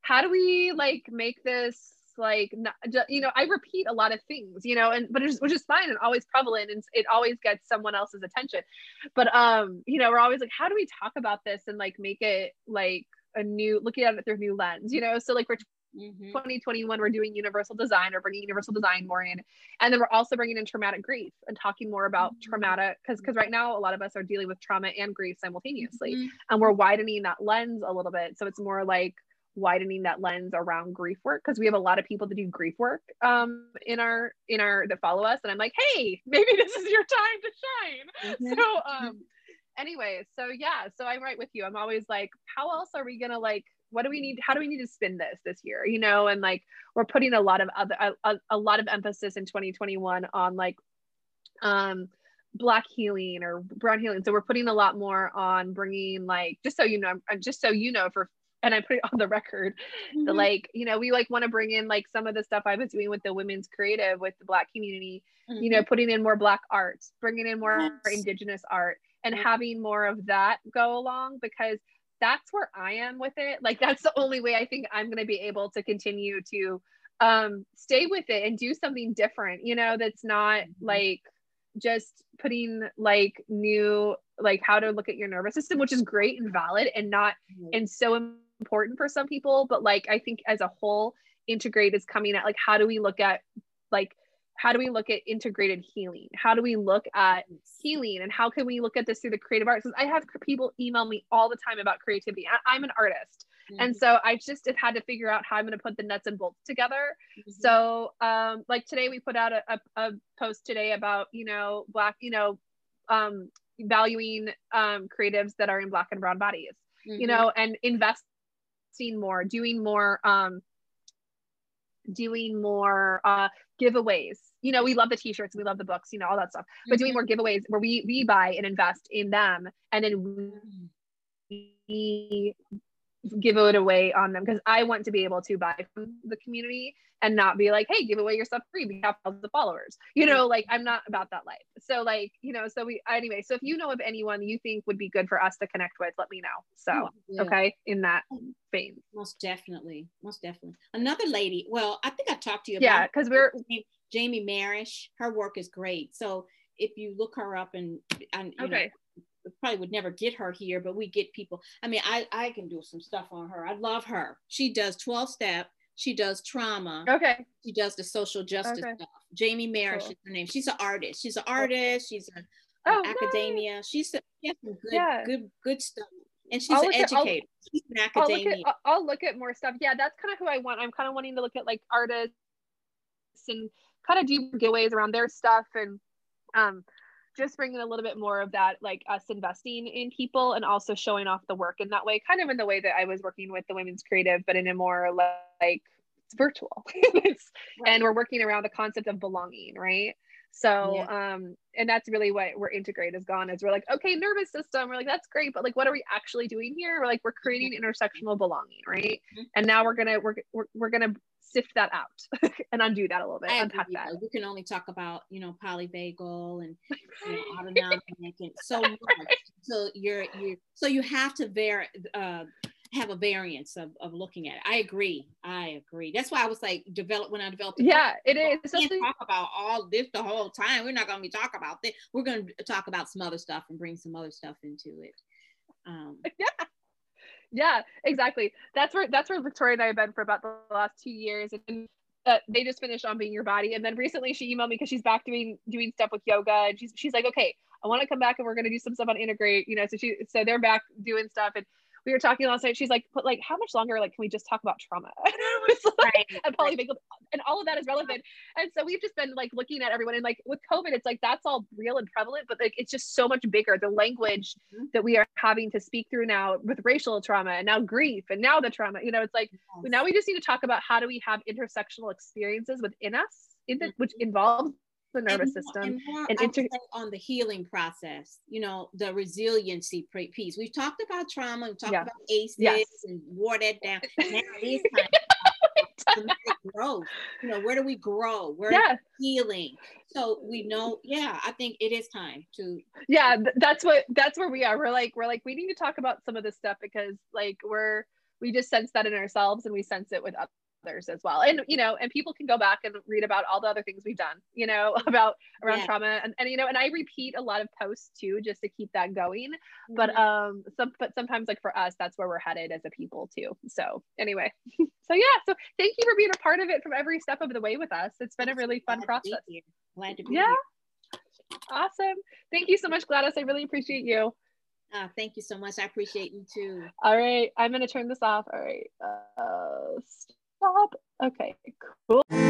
how do we like make this like, not, you know, I repeat a lot of things, you know, and, but it's, which is fine and always prevalent and it always gets someone else's attention. But, um, you know, we're always like, how do we talk about this and like make it like a new, looking at it through a new lens, you know? So like we're mm-hmm. twenty twenty-one, we're doing universal design or bringing universal design more in. And then we're also bringing in traumatic grief and talking more about mm-hmm. traumatic because because right now a lot of us are dealing with trauma and grief simultaneously mm-hmm. and we're widening that lens a little bit. So it's more like widening that lens around grief work because we have a lot of people that do grief work um in our in our that follow us, and I'm like, hey, maybe this is your time to shine. Mm-hmm. So um anyway, so yeah, so I'm right with you. I'm always like, how else are we gonna like what do we need? How do we need to spin this this year? You know, and like, we're putting a lot of other, a, a lot of emphasis in twenty twenty-one on like, um, Black healing or brown healing. So we're putting a lot more on bringing like, just so, you know, I'm just so, you know, for, and I put it on the record mm-hmm. the like, you know, we like want to bring in like some of the stuff I was doing with the women's creative with the Black community, mm-hmm. you know, putting in more Black arts, bringing in more yes. Indigenous art and mm-hmm. having more of that go along because that's where I am with it. Like, that's the only way I think I'm going to be able to continue to um, stay with it and do something different, you know, that's not mm-hmm. like just putting like new, like how to look at your nervous system, which is great and valid and not, mm-hmm. and so important for some people. But like, I think as a whole, Integrate is coming at like, how do we look at like, How do we look at integrated healing? How do we look at healing? And how can we look at this through the creative arts? Because I have people email me all the time about creativity. I, I'm an artist. Mm-hmm. And so I just have had to figure out how I'm going to put the nuts and bolts together. Mm-hmm. So um, like today we put out a, a, a post today about, you know, Black, you know, um, valuing um, creatives that are in Black and brown bodies, mm-hmm. you know, and investing more, doing more, um, doing more uh, giveaways. You know, we love the t-shirts, we love the books, you know, all that stuff, but doing more giveaways where we, we buy and invest in them. And then we give it away on them. Cause I want to be able to buy from the community and not be like, hey, give away your stuff free. We have all the followers, you know, like I'm not about that life. So like, you know, so we, anyway, so if you know of anyone you think would be good for us to connect with, let me know. So, yeah. Okay. In that vein. Most definitely. Most definitely. Another lady. Well, I think I talked to you about yeah, cause we're Jamie Marich. Her work is great. So if you look her up and, and you okay. know, probably would never get her here, but we get people. I mean, I, I can do some stuff on her. I love her. She does twelve step. She does trauma. Okay. She does the social justice okay. stuff. Jamie Marich cool. is her name. She's an artist. She's an artist. She's an oh, academia. Nice. She's a, she has some good, yeah. good, good stuff. And she's I'll an educator. At, she's an academia. I'll look, at, I'll look at more stuff. Yeah, that's kind of who I want. I'm kind of wanting to look at like artists and kind of do giveaways around their stuff and um, just bringing a little bit more of that, like us investing in people and also showing off the work in that way, kind of in the way that I was working with the Women's Creative, but in a more like it's virtual. it's, right. And we're working around the concept of belonging, right? So, yeah. um, and that's really what where Integrate has gone is we're like, okay, nervous system. We're like, that's great. But like, what are we actually doing here? We're like, we're creating intersectional belonging, right? Mm-hmm. And now we're going to, we're, we're, we're going to sift that out and undo that a little bit. I unpack agree. That. We can only talk about, you know, polyvagal and, you know, autonomic and so much. So you're, you so you have to ver- uh, have a variance of, of looking at it. I agree. I agree. That's why I was like, develop when I developed. Yeah, it is. We can't something- talk about all this the whole time. We're not going to be talking about this. We're going to talk about some other stuff and bring some other stuff into it. Um, yeah. Yeah, exactly. That's where that's where Victoria and I have been for about the last two years, and uh, they just finished on Being Your Body. And then recently, she emailed me because she's back doing doing stuff with yoga, and she's she's like, okay, I want to come back, and we're going to do some stuff on Integrate, you know. So she so they're back doing stuff, and we were talking last night. She's like, but like, how much longer? Like, can we just talk about trauma? And I was like, right, and polyvagal, right. and all of that is relevant. And so we've just been like looking at everyone, and like with COVID, it's like that's all real and prevalent, but like it's just so much bigger. The language mm-hmm. that we are having to speak through now with racial trauma, and now grief, and now the trauma. You know, it's like yes. now we just need to talk about how do we have intersectional experiences within us, in the, mm-hmm. which involves the nervous and system and, more, and inter- on the healing process, you know, the resiliency piece. We've talked about trauma, we've talked yeah. about A C Es yes. and wore that down. Now it's time to growth. You know, where do we grow? Where yeah. healing? So we know, yeah, I think it is time to. Yeah, that's what, that's where we are. We're like, we're like, we need to talk about some of this stuff because like we're, we just sense that in ourselves and we sense it with others. others as well. And, you know, and people can go back and read about all the other things we've done, you know, about around yeah. trauma and, and, you know, and I repeat a lot of posts too, just to keep that going. Mm-hmm. But, um, some, but sometimes like for us, that's where we're headed as a people too. So anyway, so yeah. So thank you for being a part of it from every step of the way with us. It's been a really fun Glad process. To Glad to be yeah. here. Awesome. Thank you so much, Gladys. I really appreciate you. Uh, thank you so much. I appreciate you too. All right. I'm going to turn this off. All right. Uh, Stop. Okay, cool.